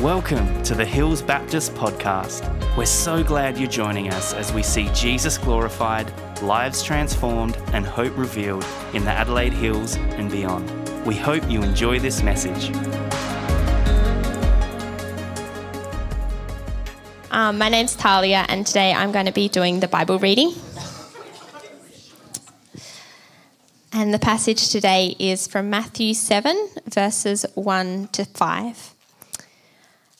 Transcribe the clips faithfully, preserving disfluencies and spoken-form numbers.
Welcome to the Hills Baptist Podcast. We're so glad you're joining us as we see Jesus glorified, lives transformed, and hope revealed in the Adelaide Hills and beyond. We hope you enjoy this message. Um, my name's Talia, and today I'm going to be doing the Bible reading. And the passage today is from Matthew seven, verses one to five.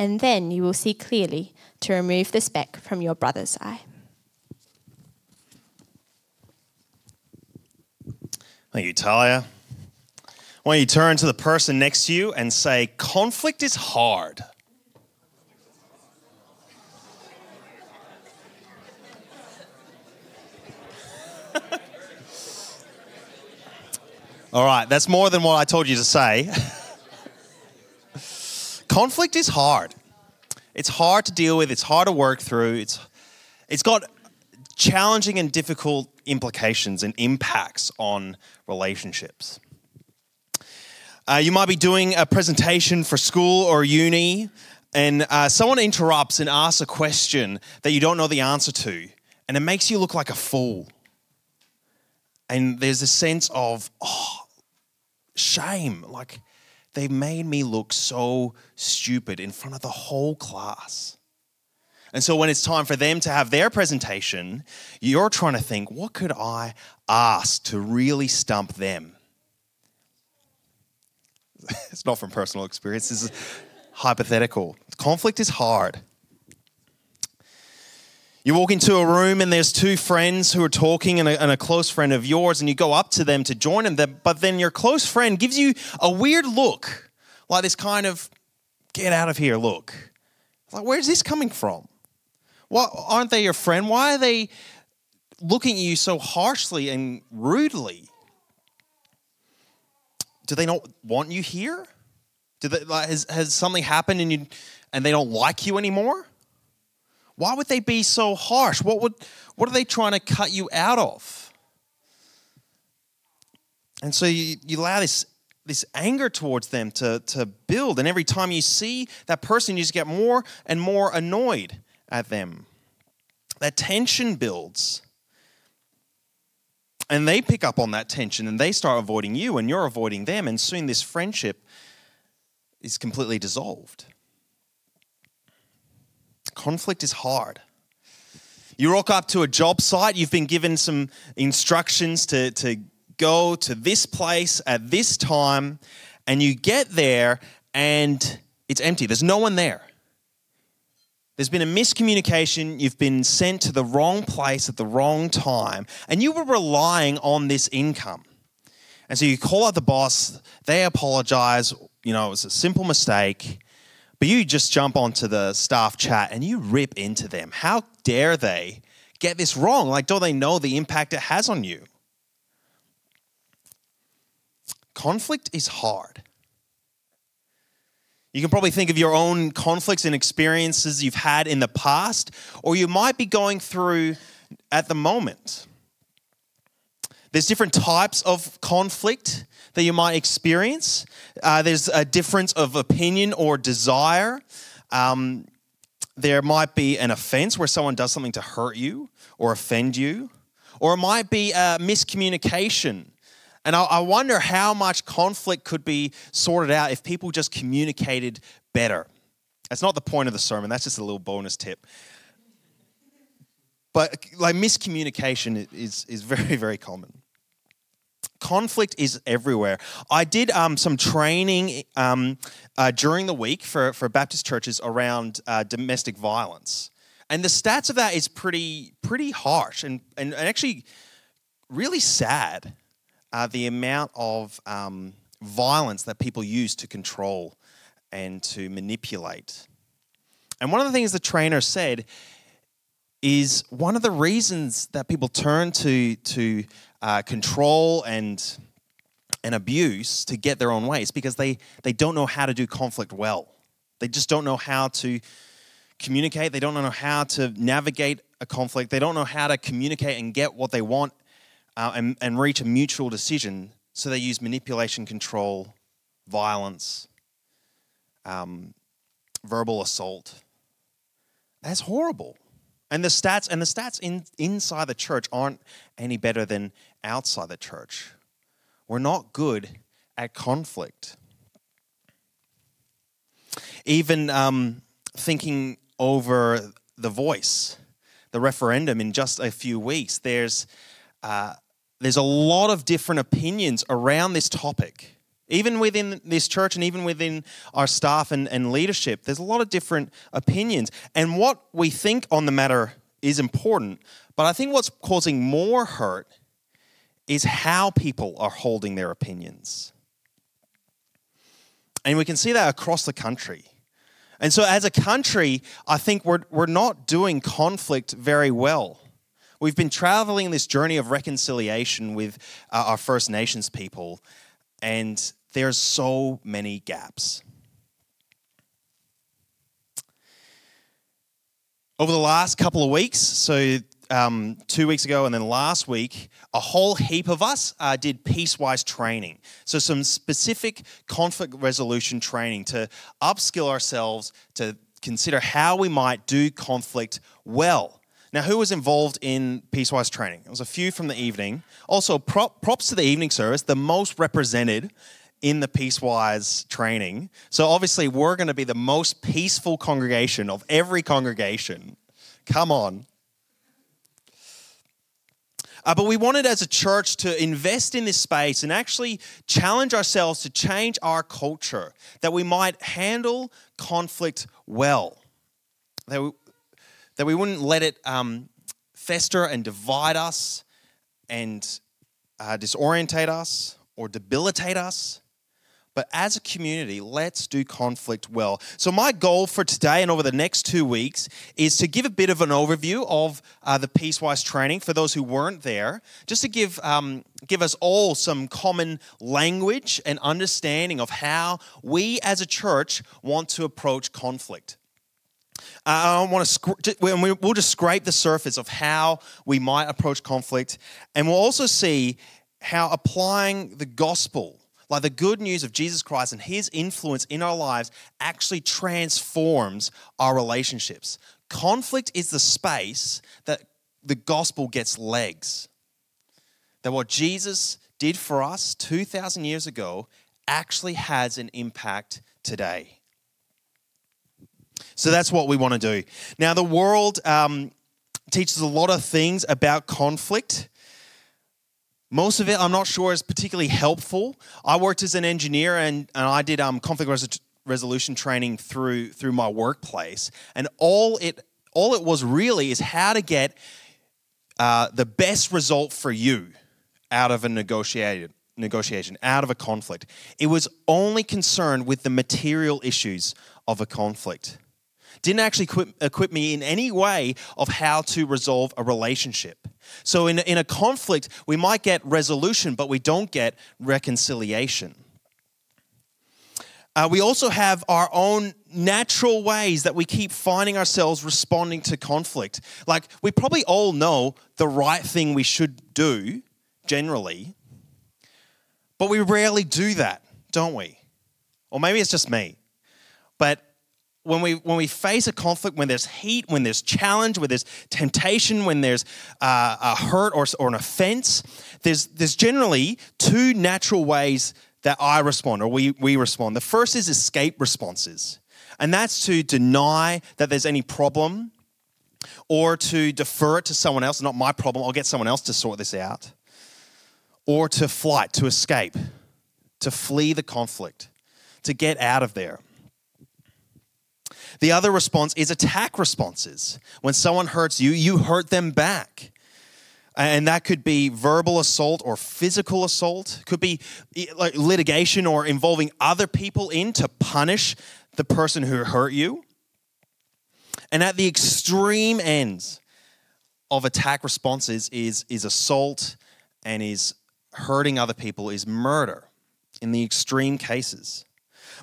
and then you will see clearly to remove the speck from your brother's eye. Thank you, Talia. Why don't you turn to the person next to you and say, conflict is hard. All right, that's more than what I told you to say. Conflict is hard. It's hard to deal with. It's hard to work through. It's, it's got challenging and difficult implications and impacts on relationships. Uh, you might be doing a presentation for school or uni, and uh, someone interrupts and asks a question that you don't know the answer to, and it makes you look like a fool. And there's a sense of, oh, shame, like, they made me look so stupid in front of the whole class. And so when it's time for them to have their presentation, you're trying to think, what could I ask to really stump them? It's not from personal experience. This is hypothetical. Conflict is hard. You walk into a room and there's two friends who are talking and a, and a close friend of yours, and you go up to them to join them, but then your close friend gives you a weird look, like this kind of get out of here look. Like, where's this coming from? Why aren't they your friend? Why are they looking at you so harshly and rudely? Do they not want you here? Do they, like, has, has something happened and you and they don't like you anymore? Why would they be so harsh? What would, what are they trying to cut you out of? And so you, you allow this, this anger towards them to, to build. And every time you see that person, you just get more and more annoyed at them. That tension builds. And they pick up on that tension and they start avoiding you and you're avoiding them. And soon this friendship is completely dissolved. Conflict is hard. You rock up to a job site, you've been given some instructions to, to go to this place at this time, and you get there and it's empty. There's no one there. There's been a miscommunication. You've been sent to the wrong place at the wrong time, and you were relying on this income. And so you call out the boss, they apologize, you know, it was a simple mistake. But you just jump onto the staff chat and you rip into them. How dare they get this wrong? Like, don't they know the impact it has on you? Conflict is hard. You can probably think of your own conflicts and experiences you've had in the past, or you might be going through at the moment. There's different types of conflict that you might experience. Uh, there's a difference of opinion or desire. Um, there might be an offense where someone does something to hurt you or offend you. Or it might be a miscommunication. And I, I wonder how much conflict could be sorted out if people just communicated better. That's not the point of the sermon. That's just a little bonus tip. But like miscommunication is, is very, very common. Conflict is everywhere. I did um, some training um, uh, during the week for, for Baptist churches around uh, domestic violence. And the stats of that is pretty pretty harsh and, and, and actually really sad, uh, the amount of um, violence that people use to control and to manipulate. And one of the things the trainer said is one of the reasons that people turn to to uh, control and and abuse to get their own way is because they they don't know how to do conflict well. They just don't know how to communicate. They don't know how to navigate a conflict. They don't know how to communicate and get what they want uh, and, and reach a mutual decision. So they use manipulation, control, violence, um, verbal assault. That's horrible. And the stats and the stats in, inside the church aren't any better than outside the church. We're not good at conflict. Even um, thinking over The Voice, the referendum in just a few weeks, there's uh, there's a lot of different opinions around this topic. Even within this church and even within our staff and, and leadership, there's a lot of different opinions. And what we think on the matter is important, but I think what's causing more hurt is how people are holding their opinions. And we can see that across the country. And so as a country, I think we're we're not doing conflict very well. We've been traveling this journey of reconciliation with uh, our First Nations people, and there's so many gaps. Over the last couple of weeks, so Um, two weeks ago and then last week, a whole heap of us uh, did PeaceWise training. So some specific conflict resolution training to upskill ourselves to consider how we might do conflict well. Now, who was involved in PeaceWise training? It was a few from the evening. Also, prop, props to the evening service, the most represented in the PeaceWise training. So obviously, we're going to be the most peaceful congregation of every congregation. Come on. Uh, but we wanted as a church to invest in this space and actually challenge ourselves to change our culture, that we might handle conflict well, that we, that we wouldn't let it um, fester and divide us and uh, disorientate us or debilitate us. But as a community, let's do conflict well. So my goal for today and over the next two weeks is to give a bit of an overview of uh, the PeaceWise training for those who weren't there, just to give um, give us all some common language and understanding of how we as a church want to approach conflict. Uh, I want to sc- we'll just scrape the surface of how we might approach conflict, and we'll also see how applying the gospel, like the good news of Jesus Christ and his influence in our lives, actually transforms our relationships. Conflict is the space that the gospel gets legs. That what Jesus did for us two thousand years ago actually has an impact today. So that's what we want to do. Now, the world um, teaches a lot of things about conflict. Most of it, I'm not sure, is particularly helpful. I worked as an engineer and, and I did um, conflict res- resolution training through through my workplace. And all it all it was really is how to get uh, the best result for you out of a negotiated negotiation, out of a conflict. It was only concerned with the material issues of a conflict. Didn't actually equip, equip me in any way of how to resolve a relationship. So in, in a conflict, we might get resolution, but we don't get reconciliation. Uh, we also have our own natural ways that we keep finding ourselves responding to conflict. Like, we probably all know the right thing we should do, generally, but we rarely do that, don't we? Or maybe it's just me. But When we when we face a conflict, when there's heat, when there's challenge, when there's temptation, when there's uh, a hurt or, or an offense, there's there's generally two natural ways that I respond or we, we respond. The first is escape responses, and that's to deny that there's any problem or to defer it to someone else. Not my problem, I'll get someone else to sort this out. Or to flight, to escape, to flee the conflict, to get out of there. The other response is attack responses. When someone hurts you, you hurt them back. And that could be verbal assault or physical assault. Could be like litigation or involving other people in to punish the person who hurt you. And at the extreme ends of attack responses is, is assault and is hurting other people, is murder in the extreme cases.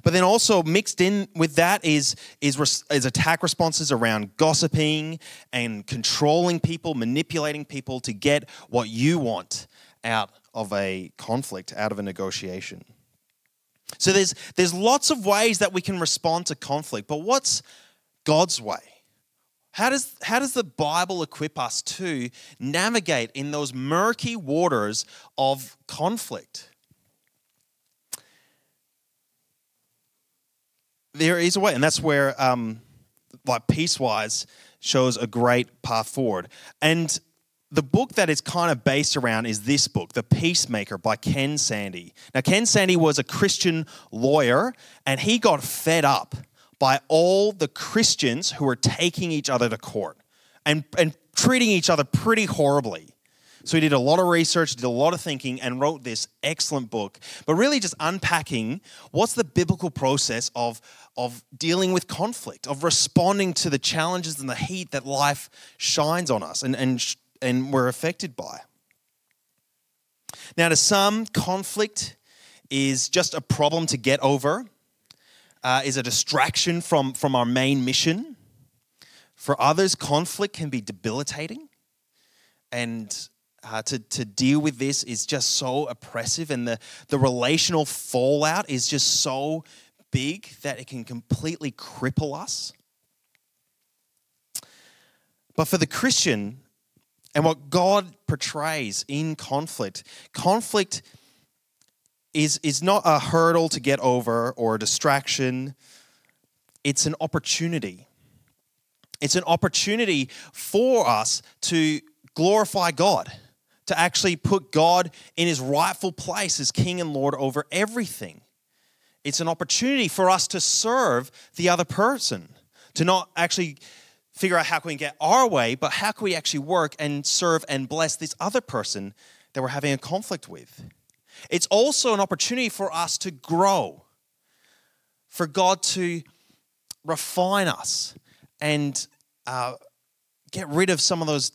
But then also mixed in with that is, is, is attack responses around gossiping and controlling people, manipulating people to get what you want out of a conflict, out of a negotiation. So there's there's lots of ways that we can respond to conflict, but what's God's way? How does, how does the Bible equip us to navigate in those murky waters of conflict? There is a way, and that's where um, like PeaceWise shows a great path forward. And the book that it's kind of based around is this book, The Peacemaker by Ken Sandy. Now, Ken Sandy was a Christian lawyer, and he got fed up by all the Christians who were taking each other to court and, and treating each other pretty horribly. So he did a lot of research, did a lot of thinking, and wrote this excellent book. But really just unpacking what's the biblical process of, of dealing with conflict, of responding to the challenges and the heat that life shines on us and, and sh- and we're affected by. Now, to some, conflict is just a problem to get over, uh, is a distraction from, from our main mission. For others, conflict can be debilitating, and uh, to, to deal with this is just so oppressive, and the, the relational fallout is just so big that it can completely cripple us. But for the Christian, and what God portrays in conflict, conflict is, is not a hurdle to get over or a distraction. It's an opportunity. It's an opportunity for us to glorify God, to actually put God in his rightful place as King and Lord over everything. It's an opportunity for us to serve the other person, to not actually figure out how can we get our way, but how can we actually work and serve and bless this other person that we're having a conflict with. It's also an opportunity for us to grow, for God to refine us and uh, get rid of some of those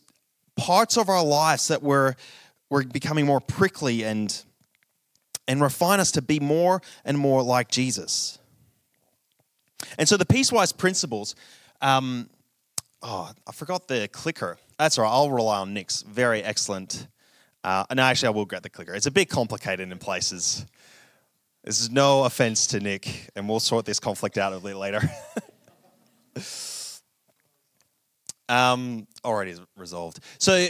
parts of our lives that we're, we're becoming more prickly and, and refine us to be more and more like Jesus. And so the PeaceWise principles... Um, Oh, I forgot the clicker. That's all right. I'll rely on Nick's very excellent. Uh, no, actually, I will get the clicker. It's a bit complicated in places. This is no offense to Nick, and we'll sort this conflict out a bit later. um, already resolved. So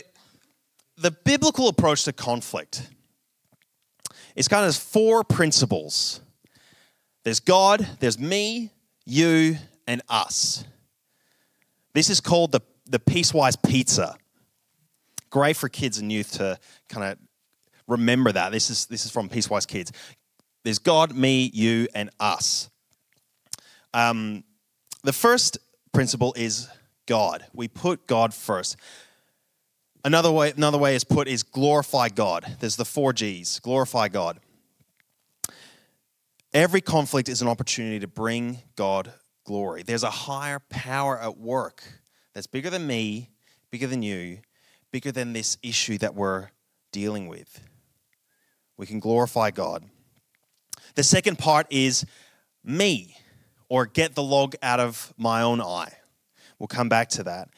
the biblical approach to conflict is kind of four principles. There's God, there's me, you, and us. This is called the, the PeaceWise Pizza. Great for kids and youth to kind of remember that. This is this is from PeaceWise Kids. There's God, me, you, and us. Um, the first principle is God. We put God first. Another way, another way is put is glorify God. There's the four G's. Glorify God. Every conflict is an opportunity to bring God first. Glory. There's a higher power at work that's bigger than me, bigger than you, bigger than this issue that we're dealing with. We can glorify God. The second part is me, or get the log out of my own eye. We'll come back to that.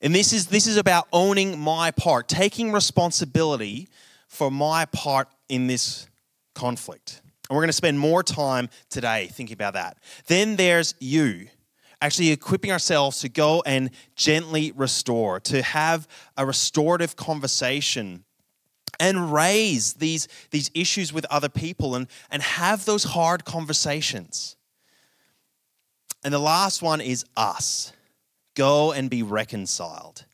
And this is this is about owning my part, taking responsibility for my part in this conflict. And we're going to spend more time today thinking about that. Then there's you, actually equipping ourselves to go and gently restore, to have a restorative conversation and raise these, these issues with other people and, and have those hard conversations. And the last one is us. Go and be reconciled.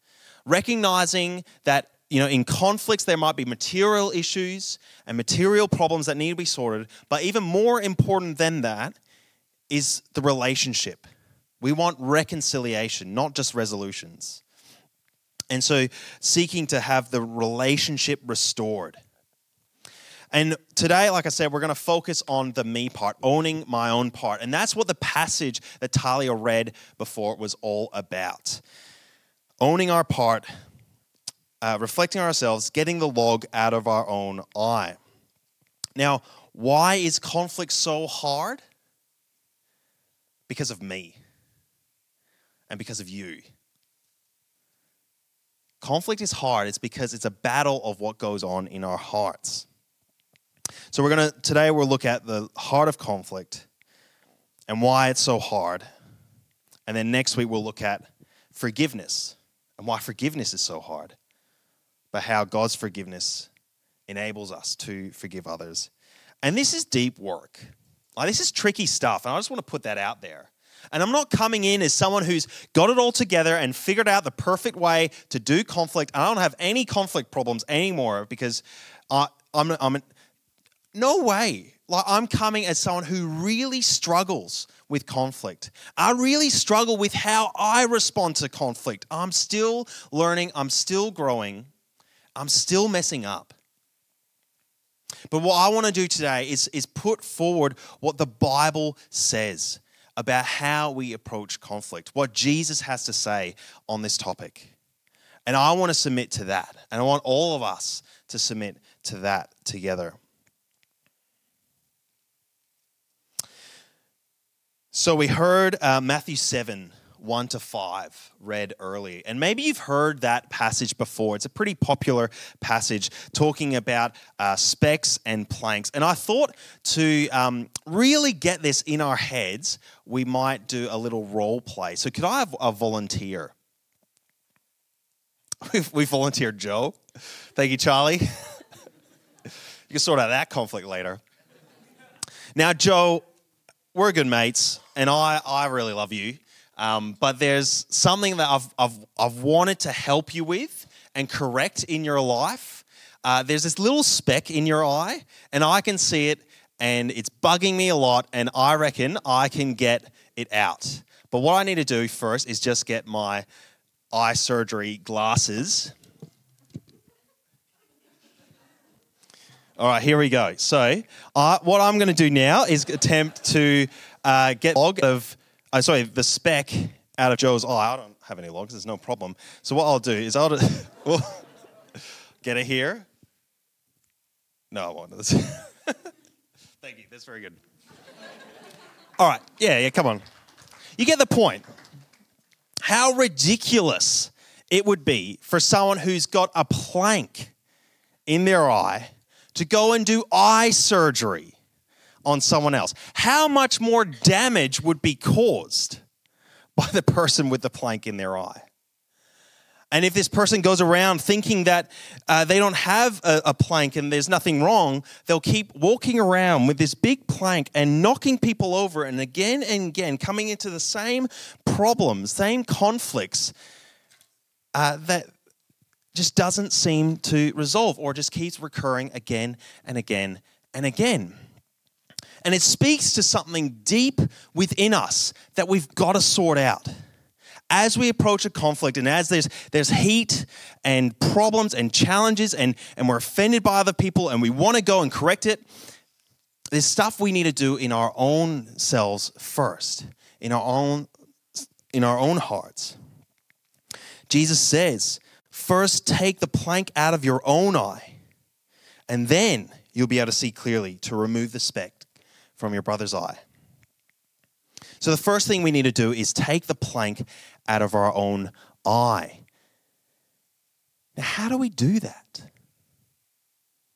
Recognizing that You know, in conflicts, there might be material issues and material problems that need to be sorted. But even more important than that is the relationship. We want reconciliation, not just resolutions. And so seeking to have the relationship restored. And today, like I said, we're going to focus on the me part, owning my own part. And that's what the passage that Talia read before was all about. Owning our part, uh, reflecting on ourselves, getting the log out of our own eye. Now, why is conflict so hard? Because of me and because of you. Conflict is hard. It's because it's a battle of what goes on in our hearts. So we're going to, today we'll look at the heart of conflict and why it's so hard. And then next week we'll look at forgiveness and why forgiveness is so hard, but how God's forgiveness enables us to forgive others. And this is deep work. Like, this is tricky stuff. And I just want to put that out there. And I'm not coming in as someone who's got it all together and figured out the perfect way to do conflict. And I don't have any conflict problems anymore because I, I'm, I'm – no way. Like, I'm coming as someone who really struggles with conflict. I really struggle with how I respond to conflict. I'm still learning. I'm still growing. I'm still messing up. But what I want to do today is, is put forward what the Bible says about how we approach conflict, what Jesus has to say on this topic. And I want to submit to that. And I want all of us to submit to that together. So we heard uh, Matthew seven, one to five read earlier. And maybe you've heard that passage before. It's a pretty popular passage talking about uh, specks and planks. And I thought to um, really get this in our heads, we might do a little role play. So could I have a volunteer? We volunteered Joe. Thank you, Charlie. You can sort out that conflict later. Now, Joe, we're good mates, and I, I really love you. Um, but there's something that I've, I've, I've wanted to help you with and correct in your life. Uh, there's this little speck in your eye, and I can see it, and it's bugging me a lot, and I reckon I can get it out. But what I need to do first is just get my eye surgery glasses. All right, here we go. So uh, what I'm going to do now is attempt to uh, get log of... Uh, sorry, the speck out of Joe's eye. I don't have any logs. There's no problem. So what I'll do is I'll just, we'll get it here. No, I won't. Thank you. That's very good. All right. Yeah, yeah, come on. You get the point. How ridiculous it would be for someone who's got a plank in their eye to go and do eye surgery on someone else. How much more damage would be caused by the person with the plank in their eye? And if this person goes around thinking that uh, they don't have a, a plank and there's nothing wrong, they'll keep walking around with this big plank and knocking people over and again and again, coming into the same problems, same conflicts uh, that just doesn't seem to resolve or just keeps recurring again and again and again. And it speaks to something deep within us that we've got to sort out. As we approach a conflict and as there's there's heat and problems and challenges and, and we're offended by other people and we want to go and correct it, there's stuff we need to do in our own selves first, in our own in our own hearts. Jesus says, first take the plank out of your own eye, and then you'll be able to see clearly to remove the speck from your brother's eye. So the first thing we need to do is take the plank out of our own eye. Now, how do we do that?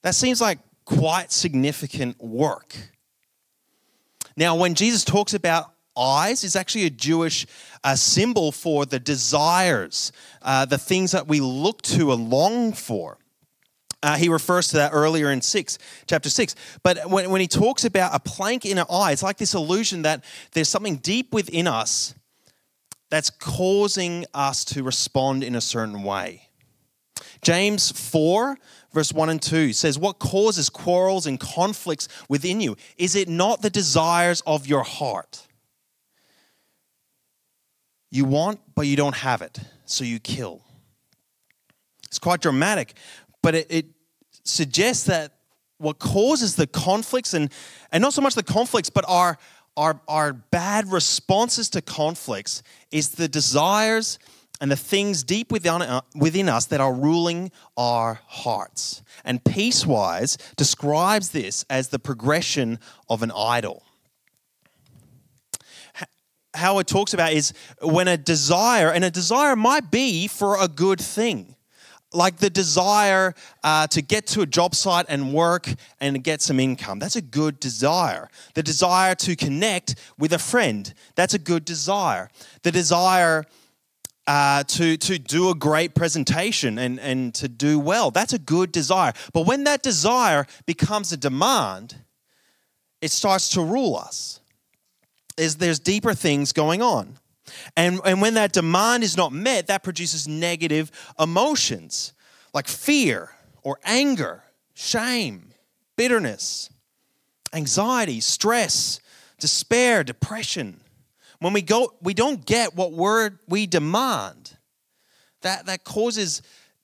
That seems like quite significant work. Now, when Jesus talks about eyes, it's actually a Jewish uh, symbol for the desires, uh, the things that we look to and long for. Uh, he refers to that earlier in six, chapter six. But when, when he talks about a plank in an eye, it's like this illusion that there's something deep within us that's causing us to respond in a certain way. James four, verse one and two says, what causes quarrels and conflicts within you? Is it not the desires of your heart? You want, but you don't have it, so you kill. It's quite dramatic. But it, it suggests that what causes the conflicts, and, and not so much the conflicts, but our, our, our bad responses to conflicts, is the desires and the things deep within, within us that are ruling our hearts. And PeaceWise describes this as the progression of an idol. How it talks about is when a desire, and a desire might be for a good thing, like the desire uh, to get to a job site and work and get some income. That's a good desire. The desire to connect with a friend. That's a good desire. The desire uh, to, to do a great presentation and, and to do well. That's a good desire. But when that desire becomes a demand, it starts to rule us. Is there's deeper things going on. And, and when that demand is not met, that produces negative emotions like fear or anger, shame, bitterness, anxiety, stress, despair, depression. When we go, we don't get what we're, we demand, that, that causes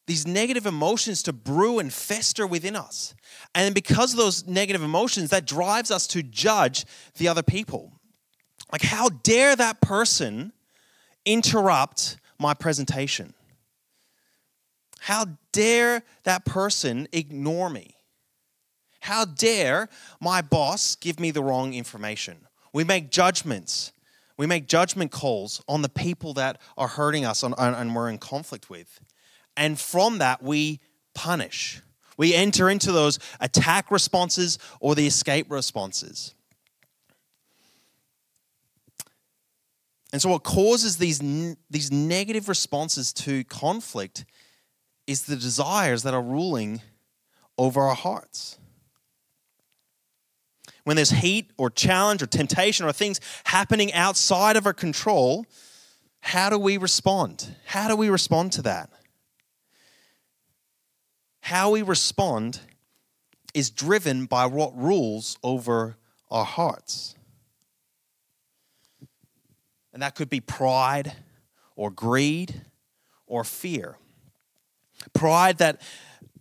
these negative emotions to brew and fester within us. And because of those negative emotions, that drives us to judge the other people. Like, how dare that person interrupt my presentation? How dare that person ignore me? How dare my boss give me the wrong information? We make judgments. We make judgment calls on the people that are hurting us and, and we're in conflict with. And from that, we punish. We enter into those attack responses or the escape responses. And so what causes these, these negative responses to conflict is the desires that are ruling over our hearts. When there's heat or challenge or temptation or things happening outside of our control, how do we respond? How do we respond to that? How we respond is driven by what rules over our hearts. And that could be pride or greed or fear. Pride that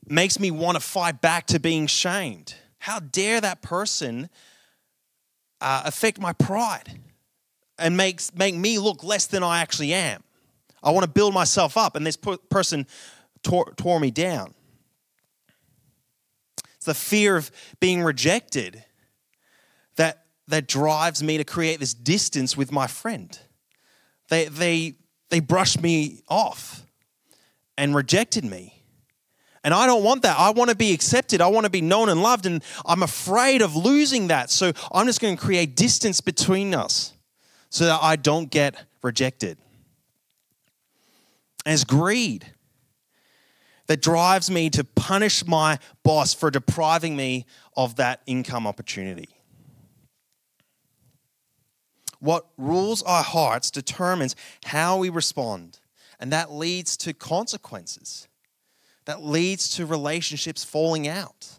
makes me want to fight back to being shamed. How dare that person uh, affect my pride and makes, make me look less than I actually am. I want to build myself up, and this per- person tore, tore me down. It's the fear of being rejected that that drives me to create this distance with my friend. They, they, they brushed me off and rejected me. And I don't want that. I want to be accepted. I want to be known and loved, and I'm afraid of losing that. So I'm just going to create distance between us so that I don't get rejected. And it's greed that drives me to punish my boss for depriving me of that income opportunity. What rules our hearts determines how we respond, and that leads to consequences. That leads to relationships falling out.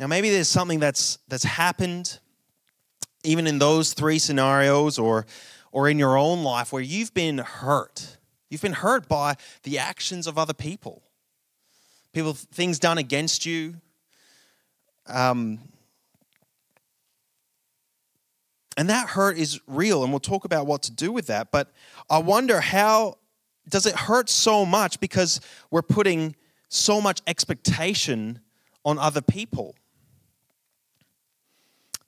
Now, maybe there's something that's that's happened even in those three scenarios or, or in your own life where you've been hurt. You've been hurt by the actions of other people. People, things done against you. Um, and that hurt is real, and we'll talk about what to do with that. But I wonder, how does it hurt so much because we're putting so much expectation on other people?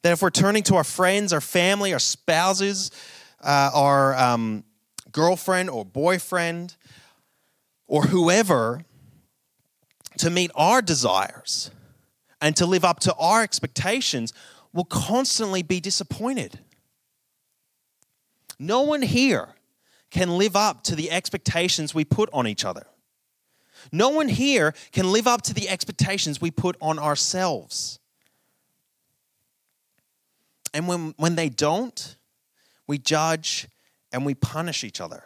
That if we're turning to our friends, our family, our spouses, uh, our um, girlfriend or boyfriend or whoever to meet our desires and to live up to our expectations, will constantly be disappointed. No one here can live up to the expectations we put on each other. No one here can live up to the expectations we put on ourselves. And when, when they don't, we judge and we punish each other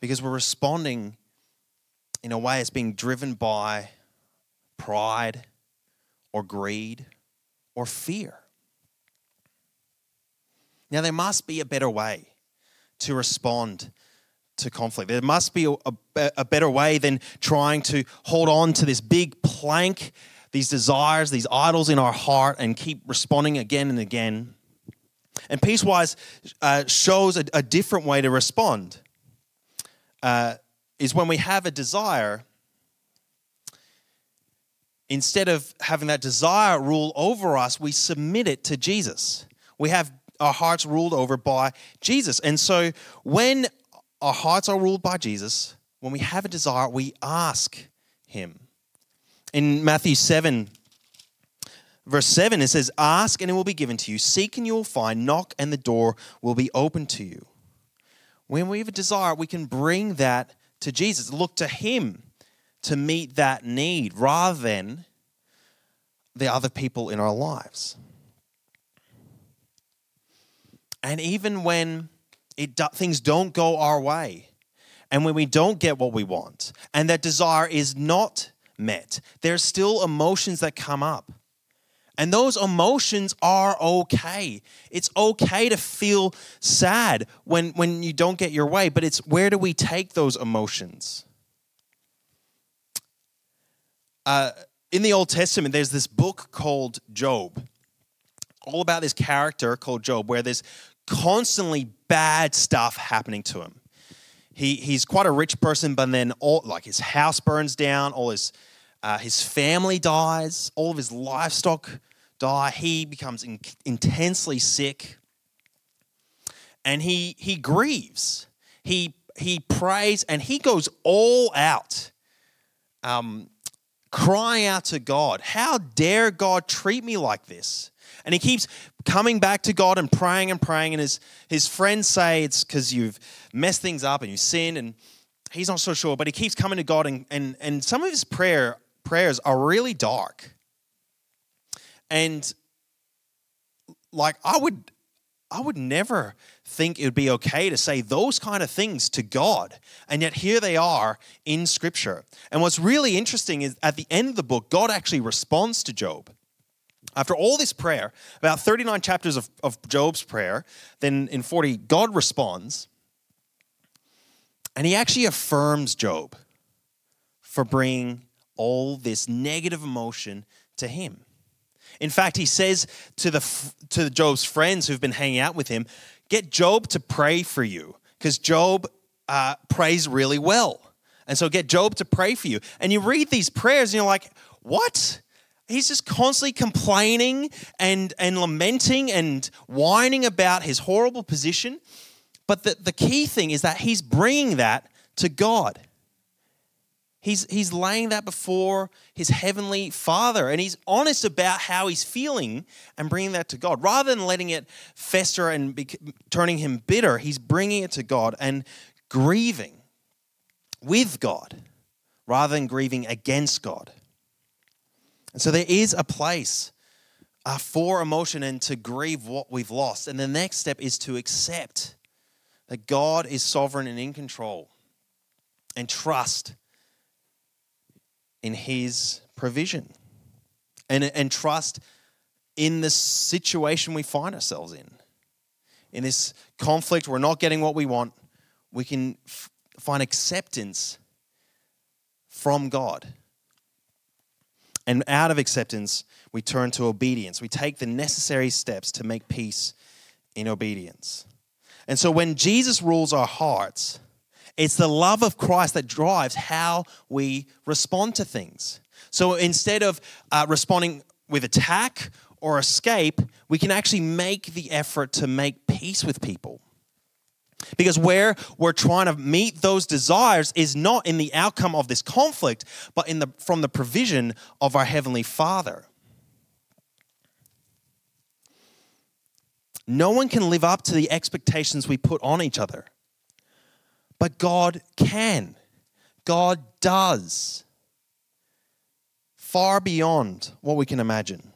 because we're responding in a way that's being driven by pride or greed or fear. Now, there must be a better way to respond to conflict. There must be a, a, a better way than trying to hold on to this big plank, these desires, these idols in our heart, and keep responding again and again. And PeaceWise uh, shows a, a different way to respond. Uh, is when we have a desire, instead of having that desire rule over us, we submit it to Jesus. We have our hearts ruled over by Jesus. And so when our hearts are ruled by Jesus, when we have a desire, we ask him. In Matthew seven, verse seven, it says, "Ask and it will be given to you. Seek and you will find. Knock and the door will be open to you." When we have a desire, we can bring that to Jesus. Look to him to meet that need rather than the other people in our lives. And even when it do, things don't go our way, and when we don't get what we want, and that desire is not met, there's still emotions that come up. And those emotions are okay. It's okay to feel sad when, when you don't get your way, but it's where do we take those emotions? Uh, in the Old Testament, there's this book called Job, all about this character called Job, where there's constantly bad stuff happening to him. He he's quite a rich person, but then all like his house burns down, all his Uh, his family dies, all of his livestock die. He becomes in- intensely sick, and he he grieves. He he prays, and he goes all out, um, crying out to God. How dare God treat me like this? And he keeps coming back to God and praying and praying. And his his friends say it's because you've messed things up and you sinned, and he's not so sure. But he keeps coming to God, and and and some of his prayer. prayers are really dark. And like I would I would never think it would be okay to say those kind of things to God. And yet here they are in Scripture. And what's really interesting is at the end of the book, God actually responds to Job. After all this prayer, about thirty-nine chapters of, of Job's prayer, then in forty, God responds. And he actually affirms Job for bringing all this negative emotion to him. In fact, he says to the to Job's friends who've been hanging out with him, get Job to pray for you, because Job uh, prays really well. And so get Job to pray for you. And you read these prayers and you're like, what? He's just constantly complaining and, and lamenting and whining about his horrible position. But the, the key thing is that he's bringing that to God. He's he's laying that before his heavenly Father, and he's honest about how he's feeling and bringing that to God. Rather than letting it fester and be, turning him bitter, he's bringing it to God and grieving with God rather than grieving against God. And so there is a place uh, for emotion and to grieve what we've lost. And the next step is to accept that God is sovereign and in control, and trust in his provision, and, and trust in the situation we find ourselves in. In this conflict, we're not getting what we want. We can f- find acceptance from God. And out of acceptance, we turn to obedience. We take the necessary steps to make peace in obedience. And so when Jesus rules our hearts, it's the love of Christ that drives how we respond to things. So instead of uh, responding with attack or escape, we can actually make the effort to make peace with people. Because where we're trying to meet those desires is not in the outcome of this conflict, but in the from the provision of our Heavenly Father. No one can live up to the expectations we put on each other. But God can. God does. Far beyond what we can imagine.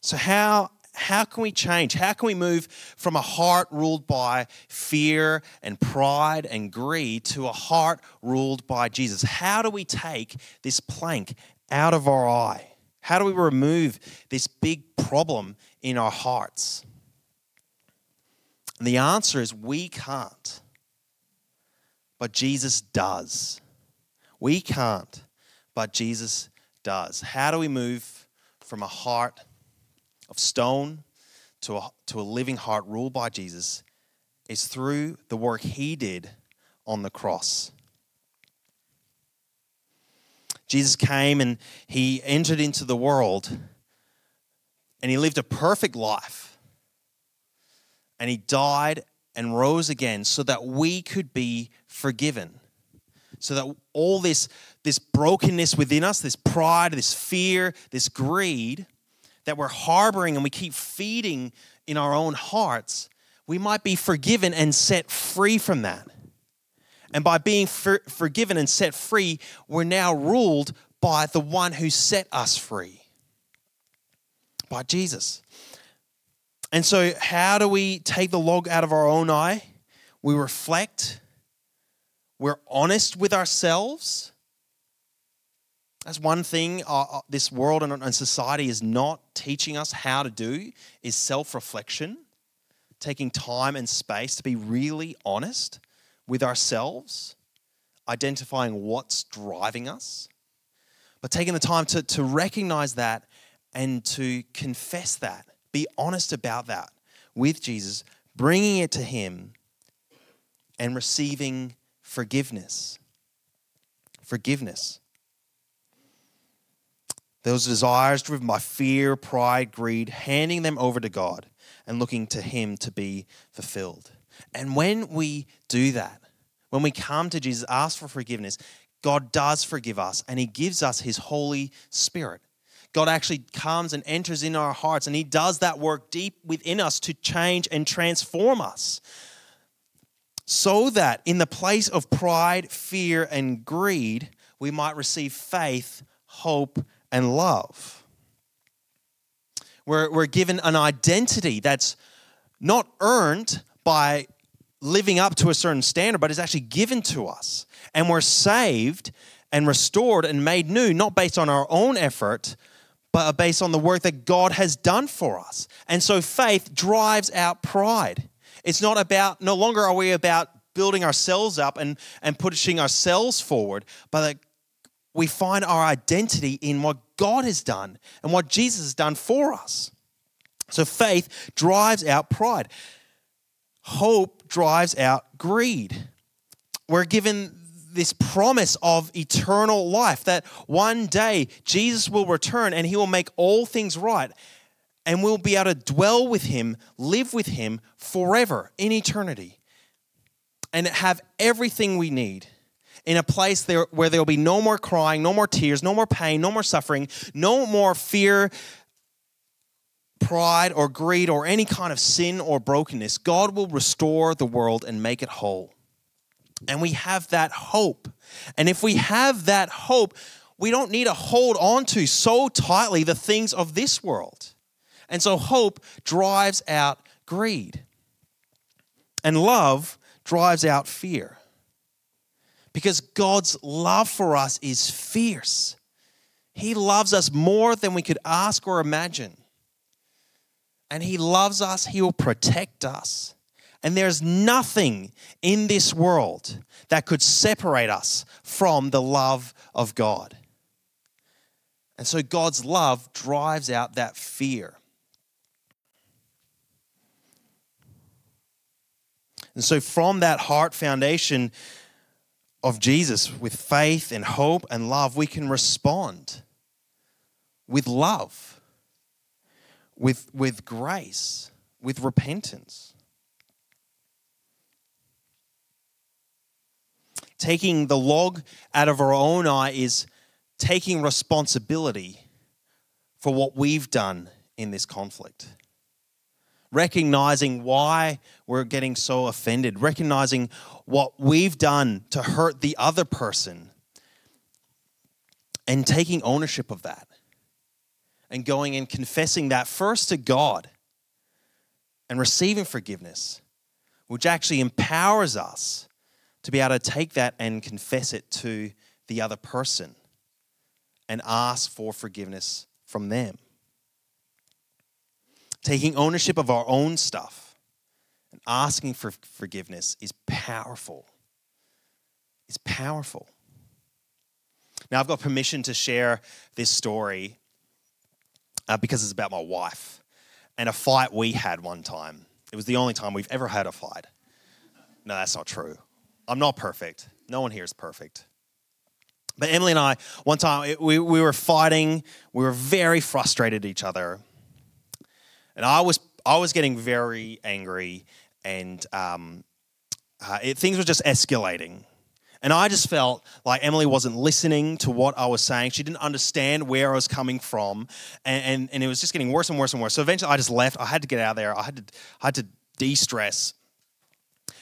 So how, how can we change? How can we move from a heart ruled by fear and pride and greed to a heart ruled by Jesus? How do we take this plank out of our eye? How do we remove this big problem in our hearts? And the answer is we can't. But Jesus does. We can't, but Jesus does. How do we move from a heart of stone to a, to a living heart ruled by Jesus? It's through the work he did on the cross. Jesus came and he entered into the world and he lived a perfect life and he died and rose again so that we could be forgiven. So that all this, this brokenness within us, this pride, this fear, this greed that we're harboring and we keep feeding in our own hearts, we might be forgiven and set free from that. And by being for- forgiven and set free, we're now ruled by the one who set us free, by Jesus. And so how do we take the log out of our own eye? We reflect. We're honest with ourselves. That's one thing uh, this world and, and society is not teaching us how to do, is self-reflection, taking time and space to be really honest with ourselves, identifying what's driving us, but taking the time to, to recognize that and to confess that, be honest about that with Jesus, bringing it to him and receiving forgiveness. Forgiveness. Those desires driven by fear, pride, greed, handing them over to God and looking to him to be fulfilled. And when we do that, when we come to Jesus, ask for forgiveness, God does forgive us and he gives us his Holy Spirit. God actually comes and enters in our hearts and he does that work deep within us to change and transform us so that in the place of pride, fear, and greed, we might receive faith, hope, and love. We're, we're given an identity that's not earned by living up to a certain standard, but it's actually given to us. And we're saved and restored and made new, not based on our own effort, but based on the work that God has done for us. And so faith drives out pride. It's not about, no longer are we about building ourselves up and, and pushing ourselves forward, but that we find our identity in what God has done and what Jesus has done for us. So faith drives out pride. Hope drives out greed. We're given this promise of eternal life that one day Jesus will return and he will make all things right and we'll be able to dwell with him, live with him forever in eternity and have everything we need in a place there where there will be no more crying, no more tears, no more pain, no more suffering, no more fear, pride or greed or any kind of sin or brokenness. God will restore the world and make it whole. And we have that hope. And if we have that hope, we don't need to hold on to so tightly the things of this world. And so hope drives out greed. And love drives out fear. Because God's love for us is fierce. He loves us more than we could ask or imagine. And he loves us, he will protect us. And there's nothing in this world that could separate us from the love of God. And so God's love drives out that fear. And so from that heart foundation of Jesus, with faith and hope and love, we can respond with love. With with grace, with repentance. Taking the log out of our own eye is taking responsibility for what we've done in this conflict. Recognizing why we're getting so offended. Recognizing what we've done to hurt the other person. And taking ownership of that. And going and confessing that first to God and receiving forgiveness, which actually empowers us to be able to take that and confess it to the other person and ask for forgiveness from them. Taking ownership of our own stuff And asking for forgiveness is powerful. It's powerful. Now, I've got permission to share this story uh, because it's about my wife and a fight we had one time. It was the only time we've ever had a fight. No, that's not true. I'm not perfect. No one here is perfect. But Emily and I, one time, we, we were fighting. We were very frustrated at each other. And I was I was getting very angry, and um, uh, it, things were just escalating. And I just felt like Emily wasn't listening to what I was saying. She didn't understand where I was coming from, and, and, and it was just getting worse and worse and worse. So eventually I just left. I had to get out of there. I had to, I had to de-stress.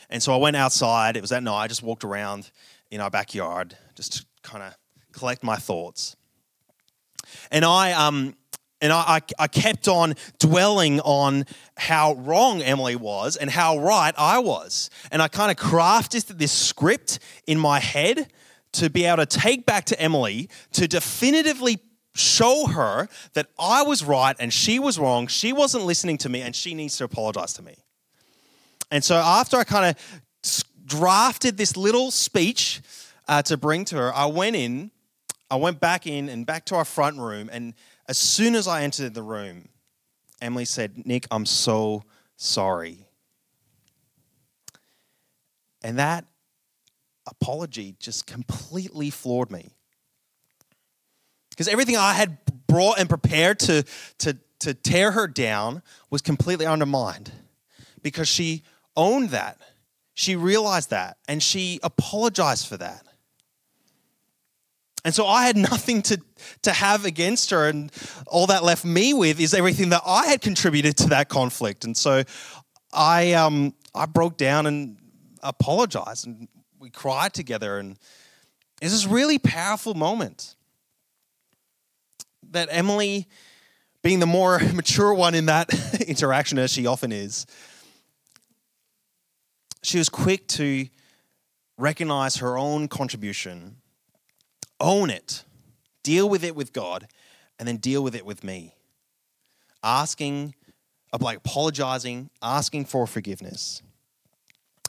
And so I went outside. It was that night. I just walked around in our backyard just to kind of collect my thoughts. And I... um. And I, I kept on dwelling on how wrong Emily was and how right I was. And I kind of crafted this script in my head to be able to take back to Emily to definitively show her that I was right and she was wrong. She wasn't listening to me and she needs to apologize to me. And so after I kind of drafted this little speech uh, to bring to her, I went in, I went back in and back to our front room, and as soon as I entered the room, Emily said, "Nick, I'm so sorry." And that apology just completely floored me. Because everything I had brought and prepared to, to, to tear her down was completely undermined. Because she owned that. She realized that. And she apologized for that. And so I had nothing to, to have against her, and all that left me with is everything that I had contributed to that conflict. And so I um, I broke down and apologized, and we cried together. And it's this really powerful moment that Emily, being the more mature one in that interaction, as she often is, she was quick to recognize her own contribution, own it, deal with it with God, and then deal with it with me. Asking, like apologizing, asking for forgiveness.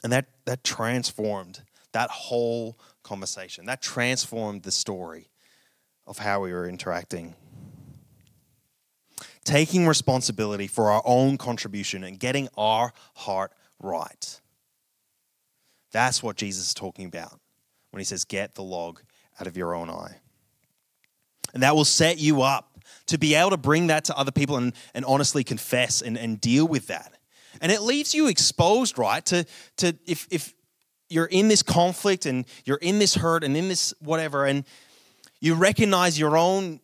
And that, that transformed that whole conversation. That transformed the story of how we were interacting. Taking responsibility for our own contribution and getting our heart right. That's what Jesus is talking about when he says, get the log out of your own eye. And that will set you up to be able to bring that to other people and, and honestly confess and, and deal with that. And it leaves you exposed, right? To to if if you're in this conflict and you're in this hurt and in this whatever, and you recognize your own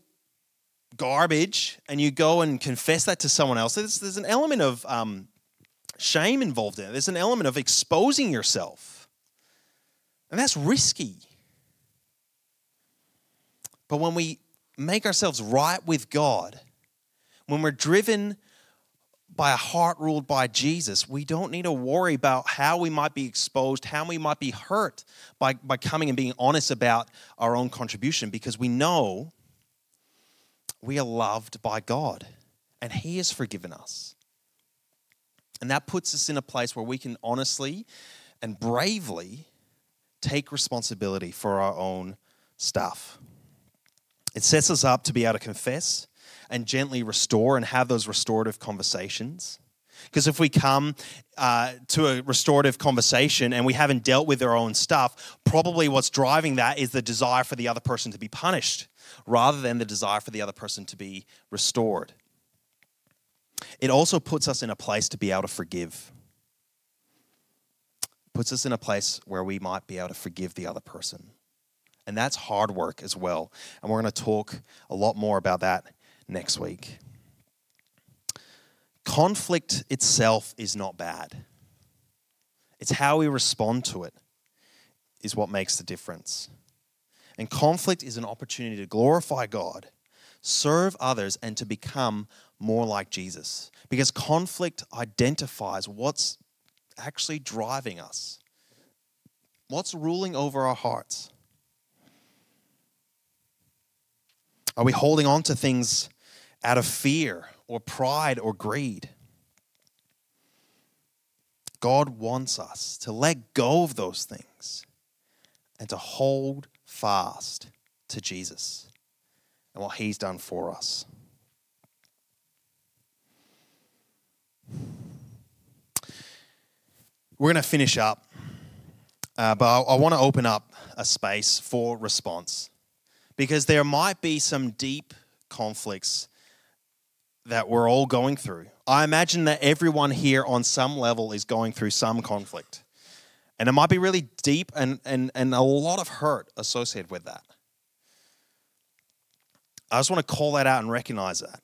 garbage and you go and confess that to someone else, there's, there's an element of um, shame involved in it. There's an element of exposing yourself. And that's risky. But when we make ourselves right with God, when we're driven by a heart ruled by Jesus, we don't need to worry about how we might be exposed, how we might be hurt by, by coming and being honest about our own contribution, because we know we are loved by God and he has forgiven us. And that puts us in a place where we can honestly and bravely take responsibility for our own stuff. It sets us up to be able to confess and gently restore and have those restorative conversations. Because if we come uh, to a restorative conversation and we haven't dealt with our own stuff, probably what's driving that is the desire for the other person to be punished rather than the desire for the other person to be restored. It also puts us in a place to be able to forgive. Puts us in a place where we might be able to forgive the other person. And that's hard work as well. And we're going to talk a lot more about that next week. Conflict itself is not bad. It's how we respond to it is what makes the difference. And conflict is an opportunity to glorify God, serve others, and to become more like Jesus. Because conflict identifies what's actually driving us, what's ruling over our hearts. Are we holding on to things out of fear or pride or greed? God wants us to let go of those things and to hold fast to Jesus and what he's done for us. We're going to finish up, uh, but I, I want to open up a space for response, because there might be some deep conflicts that we're all going through. I imagine that everyone here on some level is going through some conflict, and it might be really deep and, and, and a lot of hurt associated with that. I just want to call that out and recognize that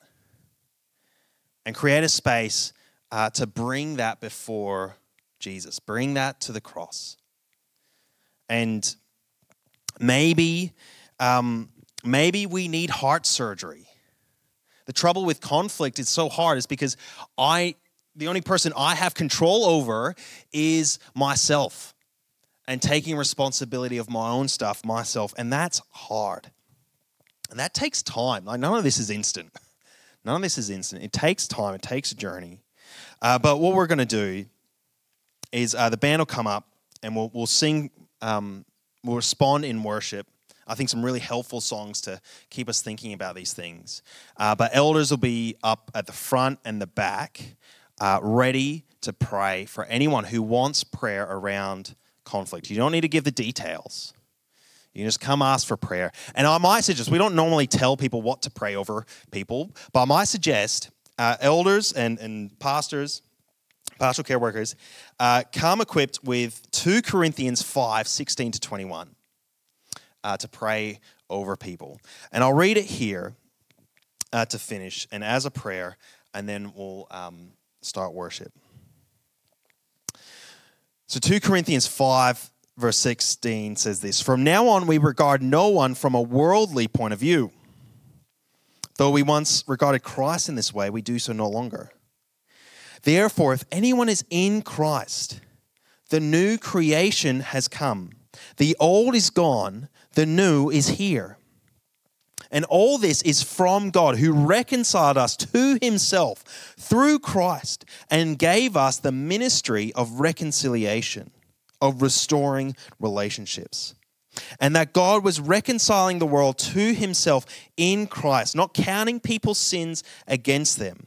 and create a space uh, to bring that before Jesus, bring that to the cross. And maybe, um, maybe we need heart surgery. The trouble with conflict is so hard is because I, the only person I have control over is myself, and taking responsibility of my own stuff myself. And that's hard. And that takes time. Like, none of this is instant. None of this is instant. It takes time. It takes a journey. Uh, but what we're going to do is uh, the band will come up and we'll we'll sing, um, we'll respond in worship. I think some really helpful songs to keep us thinking about these things. Uh, but elders will be up at the front and the back, uh, ready to pray for anyone who wants prayer around conflict. You don't need to give the details. You can just come ask for prayer. And I might suggest, we don't normally tell people what to pray over people, but I might suggest uh, elders and, and pastors, pastoral care workers, uh, come equipped with two Corinthians five, sixteen to twenty-one uh, to pray over people. And I'll read it here uh, to finish, and as a prayer, and then we'll um, start worship. So two Corinthians five, verse sixteen says this: "From now on, we regard no one from a worldly point of view. Though we once regarded Christ in this way, we do so no longer. Therefore, if anyone is in Christ, the new creation has come. The old is gone, the new is here. And all this is from God, who reconciled us to himself through Christ and gave us the ministry of reconciliation," of restoring relationships. "And that God was reconciling the world to himself in Christ, not counting people's sins against them.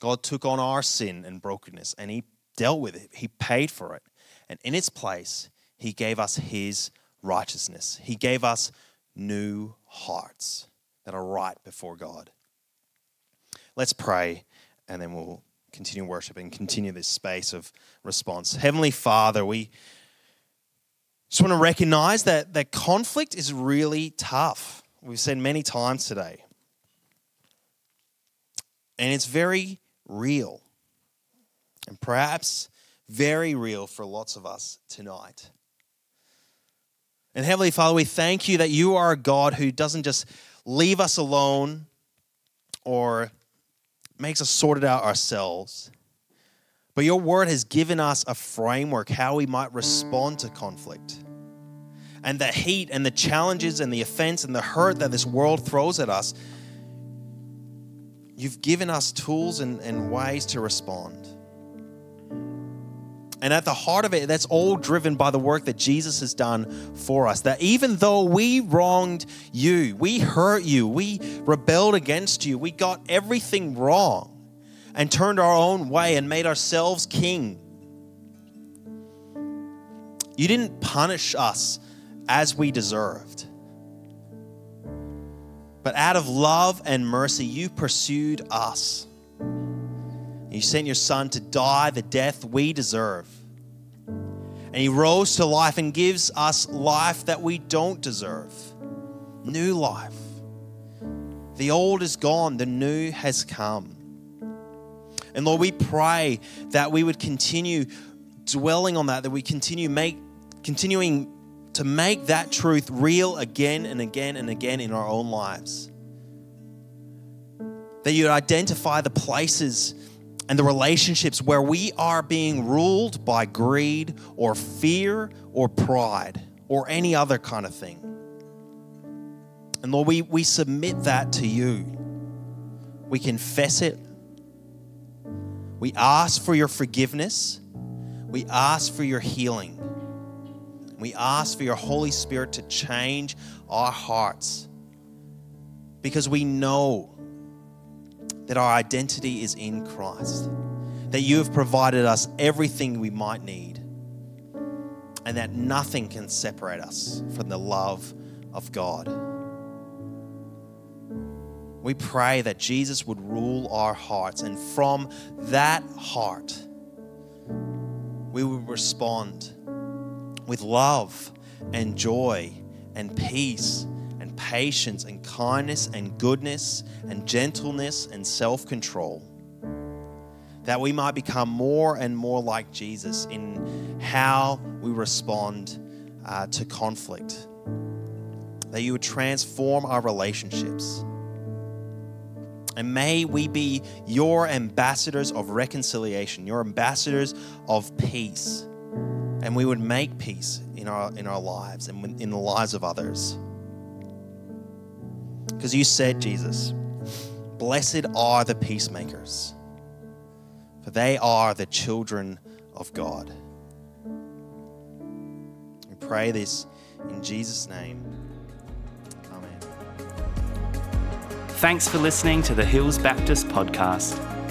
God took on our sin and brokenness, and he dealt with it. He paid for it. And in its place, he gave us his righteousness. He gave us new hearts that are right before God. Let's pray, and then we'll continue worship and continue this space of response. Heavenly Father, we just want to recognize that, that conflict is really tough. We've said many times today. And it's very real, and perhaps very real for lots of us tonight. And Heavenly Father, we thank you that you are a God who doesn't just leave us alone or makes us sort it out ourselves. But your word has given us a framework how we might respond to conflict. And the heat and the challenges and the offense and the hurt that this world throws at us, you've given us tools and, and ways to respond. And at the heart of it, that's all driven by the work that Jesus has done for us. That even though we wronged you, we hurt you, we rebelled against you, we got everything wrong and turned our own way and made ourselves king, you didn't punish us as we deserved. But out of love and mercy, you pursued us. You sent your son to die the death we deserve. And he rose to life and gives us life that we don't deserve. New life. The old is gone, the new has come. And Lord, we pray that we would continue dwelling on that, that we continue make continuing to make that truth real again and again and again in our own lives. That you'd identify the places and the relationships where we are being ruled by greed or fear or pride or any other kind of thing. And Lord, we, we submit that to you. We confess it. We ask for your forgiveness. We ask for your healing. We ask for your Holy Spirit to change our hearts, because we know that our identity is in Christ, that you have provided us everything we might need, and that nothing can separate us from the love of God. We pray that Jesus would rule our hearts, and from that heart, we would respond with love and joy and peace and patience and kindness and goodness and gentleness and self-control, that we might become more and more like Jesus in how we respond uh, to conflict, that you would transform our relationships. And may we be your ambassadors of reconciliation, your ambassadors of peace. And we would make peace in our in our lives and in the lives of others. Because you said, Jesus, blessed are the peacemakers, for they are the children of God. We pray this in Jesus' name. Amen. Thanks for listening to the Hills Baptist Podcast.